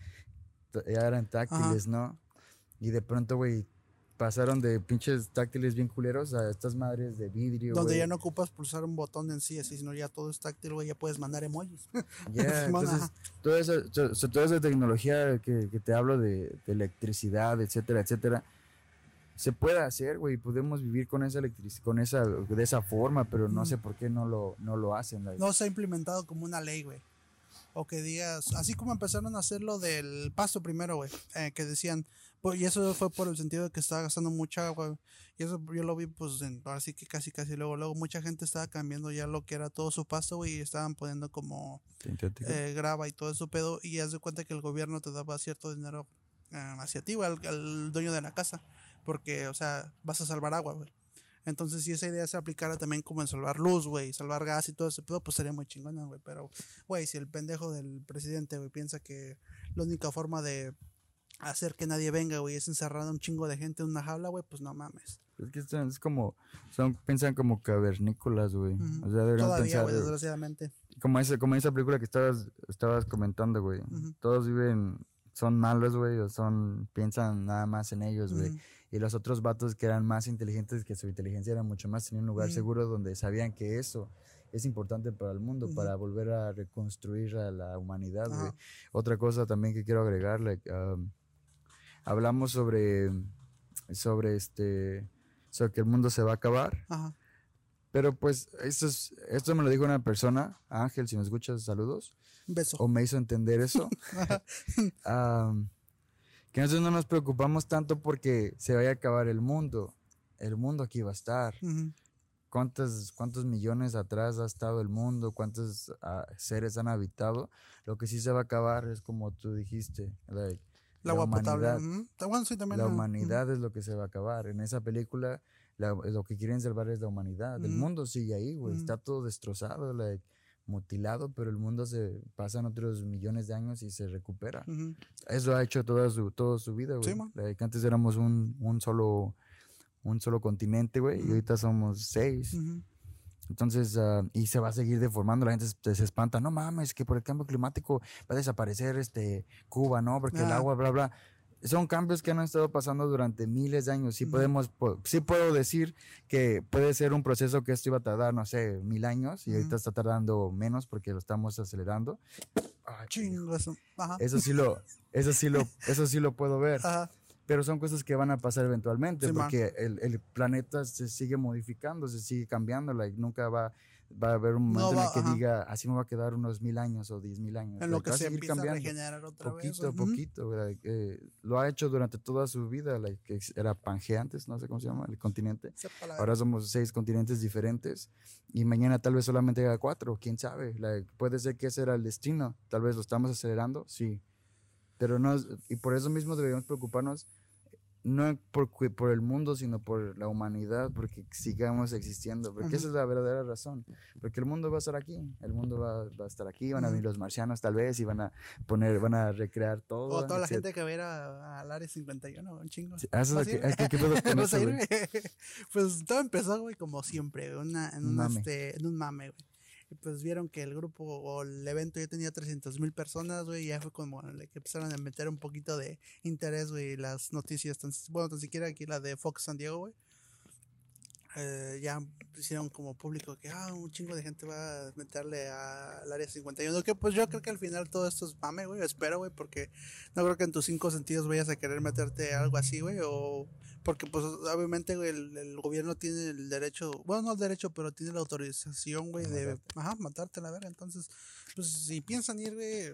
ya eran táctiles, Ajá. ¿no? Y de pronto, güey, pasaron de pinches táctiles bien culeros a estas madres de vidrio, donde wey. ya no ocupas pulsar un botón en sí, así, sino ya todo es táctil, güey, ya puedes mandar emojis. Yeah, entonces, toda esa, toda esa tecnología que, que te hablo de, de electricidad, etcétera, etcétera, se puede hacer, güey, podemos vivir con esa electricidad, con esa, de esa forma, pero no mm. sé por qué no lo, no lo hacen. Like. No se ha implementado como una ley, güey. O que digas, así como empezaron a hacer lo del pasto primero, güey, eh, que decían, pues, y eso fue por el sentido de que estaba gastando mucha agua, y eso yo lo vi, pues, en, así que casi, casi, luego, luego, mucha gente estaba cambiando ya lo que era todo su pasto, güey, y estaban poniendo como eh, grava y todo eso pedo, y haz de cuenta que el gobierno te daba cierto dinero eh, hacia ti, güey, al, al dueño de la casa, porque, o sea, vas a salvar agua, güey. Entonces, si esa idea se aplicara también como en salvar luz, güey, salvar gas y todo ese pedo, pues sería muy chingona, güey. Pero, güey, si el pendejo del presidente, güey, piensa que la única forma de hacer que nadie venga, güey, es encerrar a un chingo de gente en una jaula, güey, pues no mames. Es que están, es como, son, piensan como cavernícolas, güey. Uh-huh. O sea, deberían todavía, pensar, güey, desgraciadamente. Como esa, como esa película que estabas, estabas comentando, güey. Uh-huh. Todos viven... Son malos, güey, o son... Piensan nada más en ellos, güey. Uh-huh. Y los otros vatos que eran más inteligentes, que su inteligencia era mucho más, tenían un lugar uh-huh. seguro donde sabían que eso es importante para el mundo, uh-huh. para volver a reconstruir a la humanidad, güey. Uh-huh. Otra cosa también que quiero agregarle. Um, hablamos sobre... Sobre este... Sobre que el mundo se va a acabar. Uh-huh. Pero pues, esto, es, esto me lo dijo una persona. Ángel, si me escuchas, saludos. Beso. O me hizo entender eso. um, que nosotros no nos preocupamos tanto porque se vaya a acabar el mundo. El mundo aquí va a estar. Uh-huh. ¿Cuántos, cuántos millones atrás ha estado el mundo? ¿Cuántos uh, seres han habitado? Lo que sí se va a acabar es como tú dijiste. Like, la, la agua potable. Uh-huh. La uh-huh. humanidad es lo que se va a acabar. En esa película, la, lo que quieren salvar es la humanidad. Uh-huh. El mundo sigue ahí, güey. Uh-huh. Está todo destrozado, like, mutilado, pero el mundo se pasan otros millones de años y se recupera. Uh-huh. Eso ha hecho toda su, toda su vida, güey. Sí, like, antes éramos un, un solo un solo continente, güey, uh-huh. y ahorita somos seis. Uh-huh. Entonces, uh, y se va a seguir deformando. La gente se, se espanta. No mames, que por el cambio climático va a desaparecer este Cuba, ¿no? Porque ah. el agua, bla, bla. Son cambios que han estado pasando durante miles de años. Sí, uh-huh. podemos, po- sí puedo decir que puede ser un proceso que esto iba a tardar, no sé, mil años. Y uh-huh. ahorita está tardando menos porque lo estamos acelerando. Ay, chingoso. Ajá. Eso sí lo, eso sí lo, eso sí lo puedo ver. Ajá. Pero son cosas que van a pasar eventualmente, sí, porque el, el planeta se sigue modificando, se sigue cambiando. Like, nunca va, va a haber un momento no va, en el que ajá. diga, así me va a quedar unos mil años o diez mil años. En lo like, que se empieza cambiando. A regenerar otra poquito, vez. Poquito a uh-huh. poquito. Like, eh, lo ha hecho durante toda su vida. Like, era Pangea antes, no sé cómo se llama, el continente. Ahora somos seis continentes diferentes. Y mañana tal vez solamente haya cuatro, quién sabe. Like, puede ser que ese era el destino. Tal vez lo estamos acelerando, sí. Pero no, y por eso mismo deberíamos preocuparnos, no por, por el mundo, sino por la humanidad, porque sigamos existiendo, porque uh-huh. esa es la verdadera razón, porque el mundo va a estar aquí, el mundo va, va a estar aquí, van uh-huh. a venir los marcianos tal vez, y van a poner, van a recrear todo. O toda la etcétera. Gente que va a ir a, a la Área cincuenta y uno, un chingo. Sí, eso es lo que, es que, ¿qué pedo con eso, güey? Pues todo empezó, güey, como siempre, una, en, un este, en un mame, güey. Y pues vieron que el grupo o el evento ya tenía trescientas mil personas, güey, y ya fue como bueno, que empezaron a meter un poquito de interés, güey, las noticias, tan, bueno, tan siquiera aquí la de Fox San Diego, güey, eh, ya hicieron como público que, ah, un chingo de gente va a meterle al Área cincuenta y uno, que pues yo creo que al final todo esto es mame, güey, espero, güey, porque no creo que en tus cinco sentidos vayas a querer meterte algo así, güey, o porque pues obviamente, güey, el, el gobierno tiene el derecho, bueno, no el derecho, pero tiene la autorización, güey, de, matarte. ajá, matarte, la verga, entonces, pues si piensan ir, güey,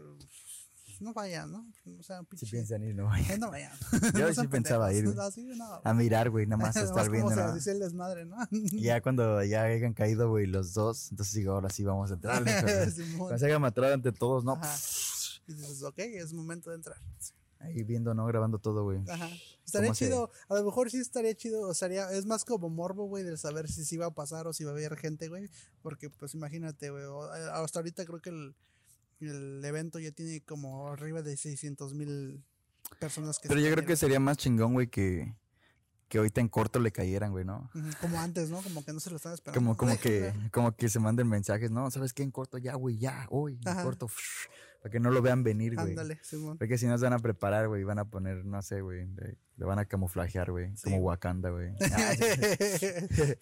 no vayan, ¿no? O sea, pinche. Si piensan ir, no vayan. No vayan. Yo no sí pensaba pendejos. ir, no, sí, no, a mirar, güey, nada más a estar viendo. Como se dice el desmadre, ¿no? Ya cuando ya hayan caído, güey, los dos, entonces digo, ahora sí vamos a entrar. Cuando se hagan matar ante todos, ¿no? Y dices, ok, es momento de entrar. Sí. Ahí viendo, ¿no? Grabando todo, güey. Ajá. Estaría chido. Se... A lo mejor sí estaría chido. O sea, es más como morbo, güey, de saber si sí va a pasar o si va a haber gente, güey. Porque, pues, imagínate, güey. Hasta ahorita creo que el, el evento ya tiene como arriba de seiscientas mil personas que... Pero yo creo que sería más chingón, güey, que... que ahorita en corto le cayeran, güey, ¿no? Como antes, ¿no? Como que no se lo estaba esperando. Como, como, que, como que se manden mensajes, ¿no? ¿Sabes qué? En corto, ya, güey, ya, hoy, en Ajá. corto. Pff, para que no lo vean venir, güey. Ándale, Simón. Porque si no se van a preparar, güey, van a poner, no sé, güey, le, le van a camuflajear, güey. Sí. Como Wakanda, güey.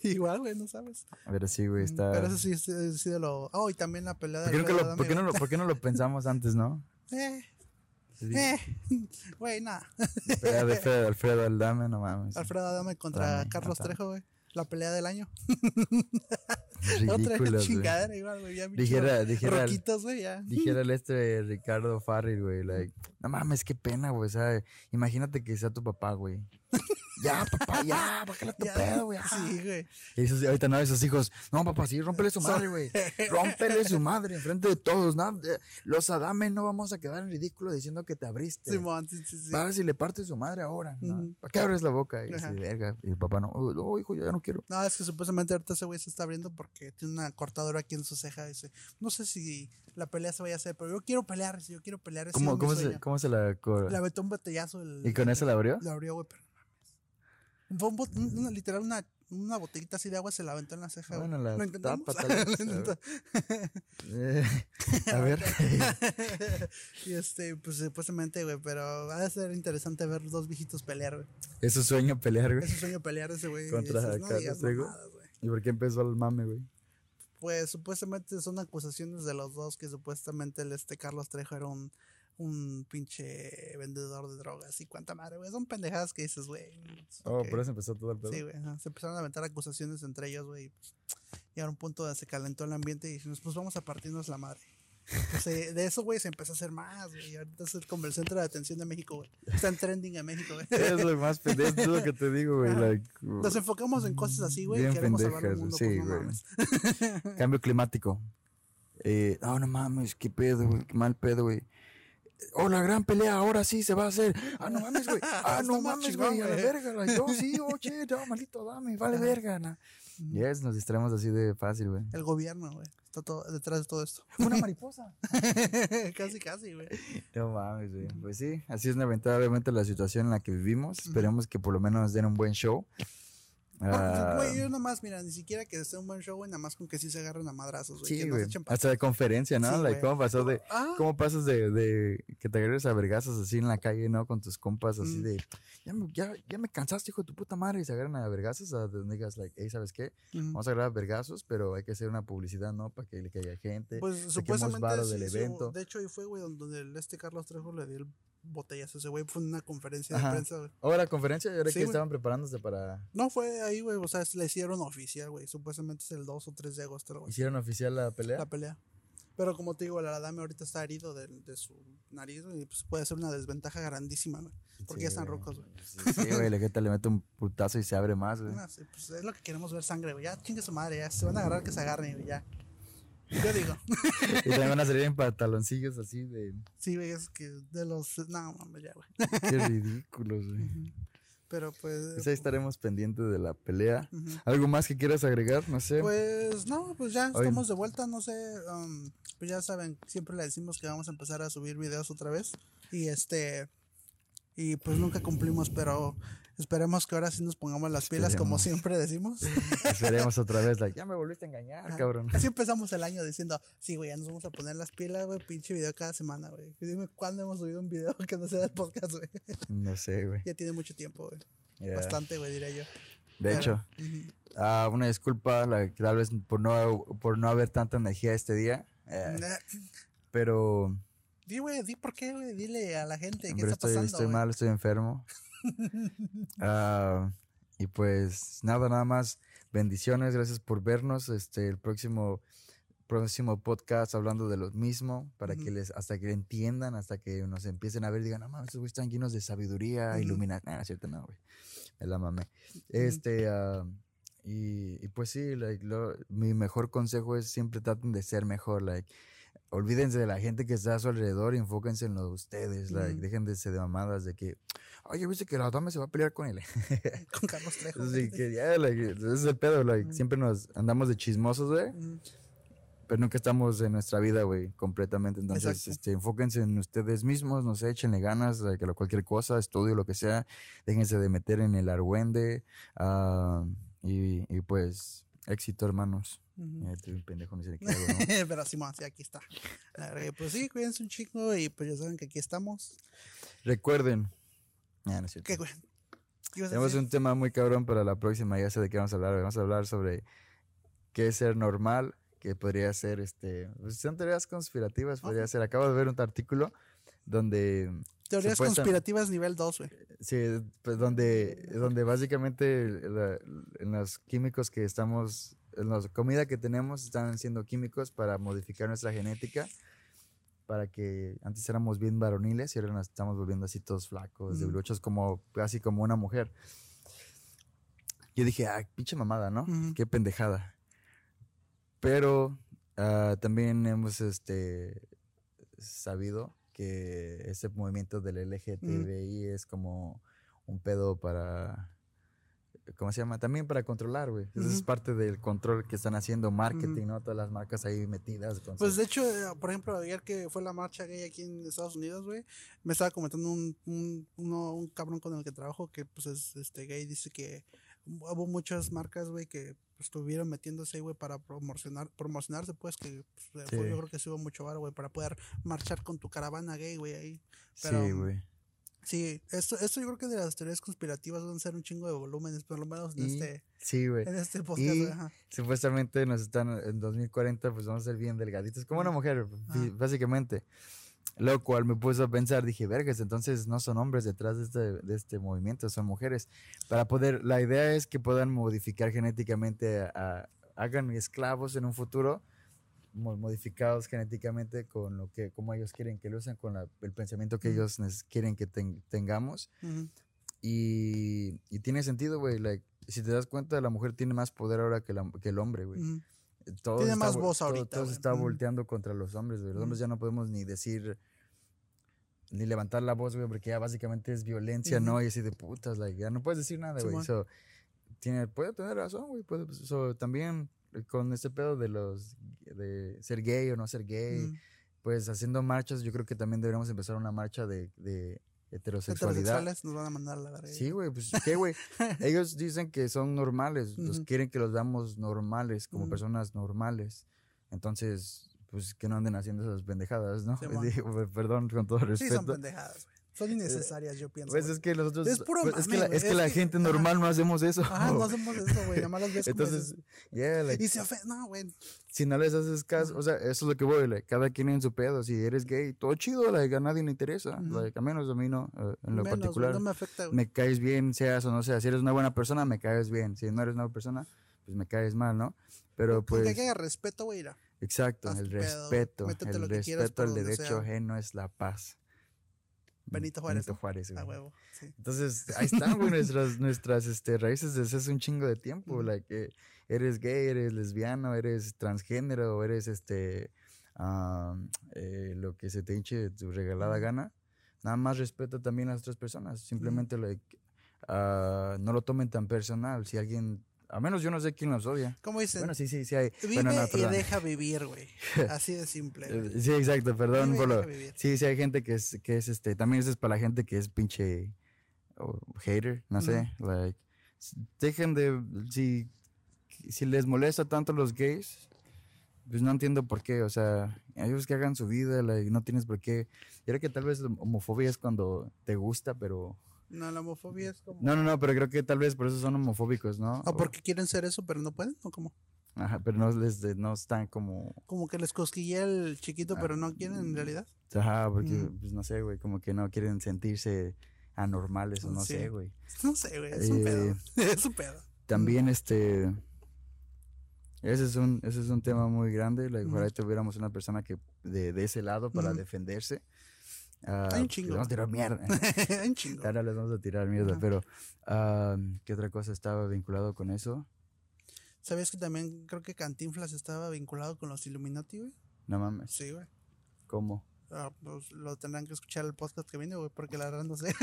Igual, güey, no sabes. Pero sí, güey, está... Pero eso sí, sí, sí de lo... Oh, y también la pelea de... ¿Por qué no lo, por qué no lo pensamos antes, no? Eh... Güey, eh, nada. La pelea de Alfredo, Alfredo Aldame, no mames. Alfredo Aldame contra Aldame, Carlos Aldame. Trejo, güey. La pelea del año. Ridículos, chingadera igual, güey. Ya dijera, dijera, roquitos, güey, ya. Dijera el este Ricardo Farril, güey, like, no mames, qué pena, güey, o sea, imagínate que sea tu papá, güey. Ya, papá, ya, bájale tu pedo, güey. Sí, güey. Y esos, ahorita no, esos hijos, no, papá, sí, rómpele su madre, güey. Rómpele su madre enfrente de todos, ¿no? Los Adame no vamos a quedar en ridículo diciendo que te abriste. Simón, sí, sí, sí. Para si le parte su madre ahora, ¿no? Uh-huh. ¿Para qué abres la boca? Y dice, verga, y el papá no, oh, hijo, yo ya no quiero. No, es que supuestamente ahorita ese güey se está abriendo porque tiene una cortadora aquí en su ceja. Dice, no sé si la pelea se vaya a hacer, pero yo quiero pelear, si yo quiero pelear. Ese ¿Cómo, cómo, se, ¿Cómo se la cortó? La metió un botellazo. El, ¿Y con el, eso la abrió? La abrió, güey, pero. Fue un bot, una, literal una, una botellita así de agua se la aventó en la ceja. Bueno, la tapa tal vez. eh, A ver. Y este, pues supuestamente, güey, pero va a ser interesante ver los dos viejitos pelear, güey. Es su sueño pelear, güey. Es su sueño pelear ese güey. Contra Carlos Trejo. ¿Y por qué empezó el mame, güey? Pues supuestamente son acusaciones de los dos que supuestamente el este Carlos Trejo era un... un pinche vendedor de drogas y cuánta madre, güey. Son pendejadas que dices, güey. Oh, okay. Por eso empezó todo el pedo. Sí, güey. Se empezaron a aventar acusaciones entre ellos, güey. Pues, llegaron a un punto donde se calentó el ambiente y dijimos, pues vamos a partirnos la madre. Pues, eh, de eso, güey, se empezó a hacer más, güey. Ahorita es como el centro de atención de México, güey. Está en trending en México, güey. Es lo más pendejo, es lo que te digo, güey. Like, nos enfocamos en cosas así, güey. Queremos salvar el mundo, sí, pues, no mames. Cambio climático. Eh, oh, no mames, qué pedo, güey. Qué mal pedo, güey. Oh, la gran pelea, ahora sí se va a hacer. Ah, no mames, güey. Ah, no mames, güey. A la verga, la yo sí, oye, ya, maldito, dame, vale verga, na. Yes, nos distraemos así de fácil, güey. El gobierno, güey. Está todo detrás de todo esto. Una mariposa. Casi, casi, güey. No mames, güey. Pues sí, así es lamentablemente la situación en la que vivimos. Esperemos que por lo menos nos den un buen show. Ah, güey, yo nomás, mira, ni siquiera que esté un buen show, güey, nada más con que sí se agarren a madrazos, güey. Sí, güey, hasta de conferencia, ¿no? Sí, like, ¿cómo pasó de, ah. cómo pasas de, de que te agarres a vergazos así en la calle, ¿no? Con tus compas, así mm. de, ya me, ya, ya me cansaste, hijo de tu puta madre, y se agarran a vergazos, a donde digas, like, hey, ¿sabes qué? Mm. Vamos a agarrar a vergazos, pero hay que hacer una publicidad, ¿no? Para que le caiga gente, pues supuestamente varo sí, del evento. Sí, de hecho, ahí fue, güey, donde el este Carlos Trejo le dio el botellazo ese güey, fue una conferencia de Ajá. prensa, güey. ¿O la conferencia? Yo creo sí, que wey. Estaban preparándose para... No, fue ahí, güey, o sea, la hicieron oficial, güey, supuestamente es el dos o tres de agosto, güey. ¿Hicieron oficial la pelea? La pelea. Pero como te digo, el Aldame ahorita está herido de, de su nariz, y pues puede ser una desventaja grandísima, güey, porque sí, ya están rocos, güey. Sí, güey, sí, la gente le mete un putazo y se abre más, güey. No, sí, pues es lo que queremos ver, sangre, güey, ya chingue su madre, ya, se van a agarrar que se agarren, güey, ya. Yo digo. Y también van a salir en pantaloncillos así de... Sí, güey, es que de los... No, mames, ya, güey. Qué ridículos, güey. Uh-huh. Pero pues... pues ahí estaremos pendientes de la pelea. Uh-huh. ¿Algo más que quieras agregar? No sé. Pues no, pues ya Hoy... estamos de vuelta, no sé... Um, pues ya saben, siempre le decimos que vamos a empezar a subir videos otra vez. Y este... Y pues nunca cumplimos, pero esperemos que ahora sí nos pongamos las esperemos. pilas, como siempre decimos. Esperemos otra vez, like, ya me volviste a engañar, Ajá. cabrón. Así empezamos el año diciendo, sí, güey, ya nos vamos a poner las pilas, güey, pinche video cada semana, güey. Dime cuándo hemos subido un video que no sea del podcast, güey. No sé, güey. Ya tiene mucho tiempo, güey. Yeah. Bastante, güey, diría yo. De hecho, uh-huh. uh, una disculpa, like, tal vez por no, por no haber tanta energía este día. Uh, nah. Pero... Di, güey, di por qué, güey, dile a la gente Hombre, qué está estoy, pasando, estoy wey? mal, estoy enfermo. uh, y pues, nada, nada más. Bendiciones, gracias por vernos. Este, el próximo, próximo podcast hablando de lo mismo, para uh-huh. que les, hasta que entiendan, hasta que nos empiecen a ver y digan, no mames, estos güeyes están llenos de sabiduría, uh-huh. iluminación. Nah, no es cierto, no, güey. Me la mamé. Este, uh, y, y pues sí, like, lo, mi mejor consejo es siempre traten de ser mejor, like. Olvídense de la gente que está a su alrededor y enfóquense en lo de ustedes. Mm. Like, déjense de mamadas de que, oye, viste que la dama se va a pelear con él. Con Carlos Trejo. Así que ya, yeah, like, ese es el pedo. Like, mm. Siempre nos andamos de chismosos, güey. Mm. Pero nunca estamos en nuestra vida, güey, completamente. Entonces, este, enfóquense en ustedes mismos, no sé, échenle ganas, like, a cualquier cosa, estudio, lo que sea. Déjense de meter en el argüende. Uh, y, y pues, éxito, hermanos. Uh-huh. Estoy un pendejo, no sé de qué hago, ¿no? Pero sí, man, sí, aquí está. Pues sí, cuídense un chingo y pues ya saben que aquí estamos. Recuerden. Ah, no es cierto. ¿Qué, güey? Tenemos un tema muy cabrón para la próxima, ya sé de qué vamos a hablar. Vamos a hablar sobre qué es ser normal, qué podría ser, este, pues son teorías conspirativas, okay. podría ser. Acabo de ver un artículo donde... Teorías conspirativas nivel dos, güey. Sí, pues donde, donde básicamente la, en los químicos que estamos en la comida que tenemos están haciendo químicos para modificar nuestra genética, para que antes éramos bien varoniles y ahora nos estamos volviendo así todos flacos, mm. debiluchos, como, casi como una mujer. Yo dije, ah, pinche mamada, ¿no? Mm. Qué pendejada. Pero uh, también hemos este, sabido que ese movimiento del L G T B I mm. es como un pedo para... ¿Cómo se llama? También para controlar, güey. Uh-huh. Eso es parte del control que están haciendo marketing, uh-huh. ¿no? Todas las marcas ahí metidas. Con pues, de hecho, por ejemplo, ayer que fue la marcha gay aquí en Estados Unidos, güey, me estaba comentando un, un, uno, un cabrón con el que trabajo que, pues, es este gay. Dice que hubo muchas marcas, güey, que estuvieron metiéndose, güey, para promocionar, promocionarse, pues, que pues, sí. Yo creo que sí hubo mucho varo, güey, para poder marchar con tu caravana gay, güey, ahí. Pero, sí, güey. Sí, esto, esto yo creo que de las teorías conspirativas van a ser un chingo de volúmenes, por lo menos en y, este, sí, en este podcast. Y, ajá. Supuestamente nos están, en dos mil cuarenta, pues vamos a ser bien delgaditos, como una mujer, ajá. básicamente. Lo cual me puso a pensar, dije, vergas, entonces no son hombres detrás de este, de este movimiento, son mujeres. Para poder, la idea es que puedan modificar genéticamente, a, a, hagan esclavos en un futuro, modificados genéticamente con lo que, como ellos quieren que lo usen, con la, el pensamiento que ellos quieren que ten, tengamos. Uh-huh. y, y tiene sentido, güey. Like, si te das cuenta, la mujer tiene más poder ahora que, la, que el hombre, güey. Uh-huh. Tiene está, más voz todo, ahorita. Todo se está uh-huh. volteando contra los hombres, güey. Los uh-huh. hombres ya no podemos ni decir, ni levantar la voz, güey, porque ya básicamente es violencia, uh-huh. ¿no? Y así de putas, like, ya no puedes decir nada, güey. Sí, so, tiene, puede tener razón, güey. So, también... con este pedo de los de ser gay o no ser gay, mm. pues haciendo marchas, yo creo que también deberíamos empezar una marcha de, de heterosexualidad. Heterosexuales nos van a mandar la verga. Sí, güey, pues qué, güey. Ellos dicen que son normales, mm-hmm. los quieren que los veamos normales, como mm. personas normales. Entonces, pues que no anden haciendo esas pendejadas, ¿no? Sí, perdón, con todo respeto. Sí, son pendejadas, güey. Son innecesarias, yo pienso. Pues wey. Es que nosotros... Es, puro pues, es que la, es es que la que, gente normal ajá. no hacemos eso. Ajá, no hacemos eso, güey. Nada más las ves entonces, yeah, like, y se ofende. No, güey. Si no les haces caso... Uh-huh. O sea, eso es lo que voy. Like, cada quien en su pedo. Si eres gay, todo chido. Like, a nadie le interesa. Uh-huh. Like, a menos a mí no. Uh, en lo menos, particular. No me afecta, güey. Me caes bien, seas o no seas. Si eres una buena persona, me caes bien. Si no eres una buena persona, pues me caes mal, ¿no? Pero pues... Porque hay que haya respeto, güey. Exacto. Haz el pedo, respeto. Métete el lo que respeto al derecho ajeno es la paz. Benito Juárez. Benito Juárez, güey. A huevo, sí. Entonces, ahí están, güey, nuestras, nuestras este, raíces desde hace un chingo de tiempo. Mm. Like, eh, eres gay, eres lesbiano, eres transgénero, eres este, um, eh, lo que se te hinche tu regalada gana. Nada más respeto también a las otras personas. Simplemente, mm. like, uh, no lo tomen tan personal. Si alguien... A menos yo no sé quién nos odia. ¿Cómo dicen? Bueno, sí, sí, sí hay. Vive bueno, no, y deja vivir, güey. Así de simple. Sí, exacto, perdón. Por lo... Sí, sí hay gente que es, que es este... También eso es para la gente que es pinche... Oh, hater, no sé. Mm. Like, dejen de... Si, si les molesta tanto los gays... Pues no entiendo por qué, o sea, ellos que hagan su vida, like, no tienes por qué. Yo creo que tal vez homofobia es cuando te gusta, pero... No, la homofobia es como... No, no, no, pero creo que tal vez por eso son homofóbicos, ¿no? ¿O porque quieren ser eso, pero no pueden? ¿O cómo? Ajá, pero no, les de, no están como... Como que les cosquillea el chiquito, ah, pero no quieren en realidad. Ajá, porque, mm. pues no sé, güey, como que no quieren sentirse anormales, o no sí. sé, güey. No sé, güey, es eh, un pedo, es un pedo. También, este... Ese es un, ese es un tema muy grande, like, mm. ojalá tuviéramos una persona que de, de ese lado para mm. defenderse. Uh, Hay un chingo. Les vamos a tirar mierda. Hay un chingo. Ahora les vamos a tirar mierda, uh-huh. pero uh, ¿qué otra cosa estaba vinculado con eso? ¿Sabías que también creo que Cantinflas estaba vinculado con los Illuminati, güey? No mames. Sí, güey. ¿Cómo? Uh, pues lo tendrán que escuchar el podcast que viene, güey, porque la verdad no sé.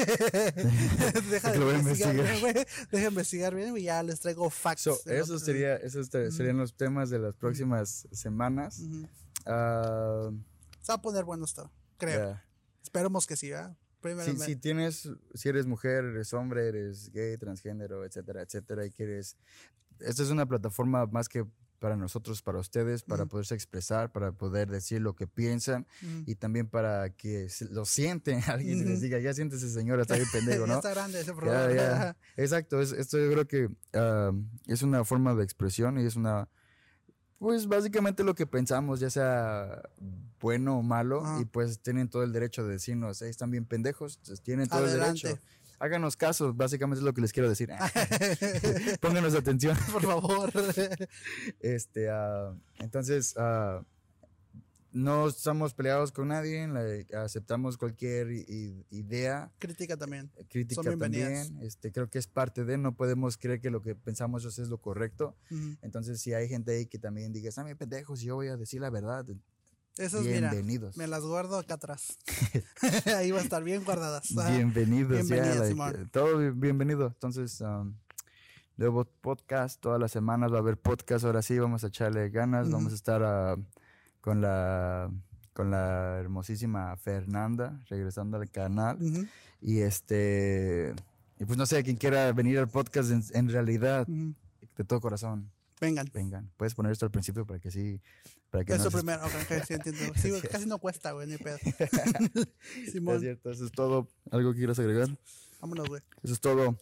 Deja de investigar, güey. Deja de investigar bien y ya les traigo facts. So, eso sería, esos uh-huh. serían los temas de las próximas semanas. Uh-huh. Uh, Se va a poner bueno esto, creo. Yeah. Esperemos que sí, ¿verdad? Si, si tienes, si eres mujer, eres hombre, eres gay, transgénero, etcétera, etcétera, y quieres... Esta es una plataforma más que para nosotros, para ustedes, para mm. poderse expresar, para poder decir lo que piensan mm. y también para que lo sienten. Alguien mm. les diga, ya siéntese señora, está bien pendejo, ¿no? Ya está grande ese problema. Ya, ya. Exacto, es, esto yo creo que uh, es una forma de expresión y es una... Pues básicamente lo que pensamos, ya sea bueno o malo, ah. y pues tienen todo el derecho de decirnos, hey, están bien pendejos, tienen todo adelante. El derecho. háganos caso, básicamente es lo que les quiero decir. Pónganos atención, por favor. Este, uh, entonces, uh, no estamos peleados con nadie, la, aceptamos cualquier i, idea. Crítica también. Crítica Son también. Este, creo que es parte de, no podemos creer que lo que pensamos es lo correcto. Uh-huh. Entonces, si hay gente ahí que también diga, ah, mi pendejo, si yo voy a decir la verdad. Esas, bienvenidos. Mira, me las guardo acá atrás. Ahí va a estar bien guardadas. Bienvenidos. Bienvenidos, yeah, like, todo bienvenido. Entonces, um, luego podcast, todas las semanas va a haber podcast. Ahora sí, vamos a echarle ganas. Mm-hmm. Vamos a estar uh, con la con la hermosísima Fernanda, regresando al canal. Mm-hmm. Y este y pues no sé, quien quiera venir al podcast en, en realidad, mm-hmm, de todo corazón. Vengan. Vengan. Puedes poner esto al principio para que sí. Para que eso no primero. Se... Okay, sí, entiendo. Sí, casi no cuesta, güey, ni pedo. Simón. Es cierto, eso es todo. ¿Algo que quieras agregar? Vámonos, güey. Eso es todo.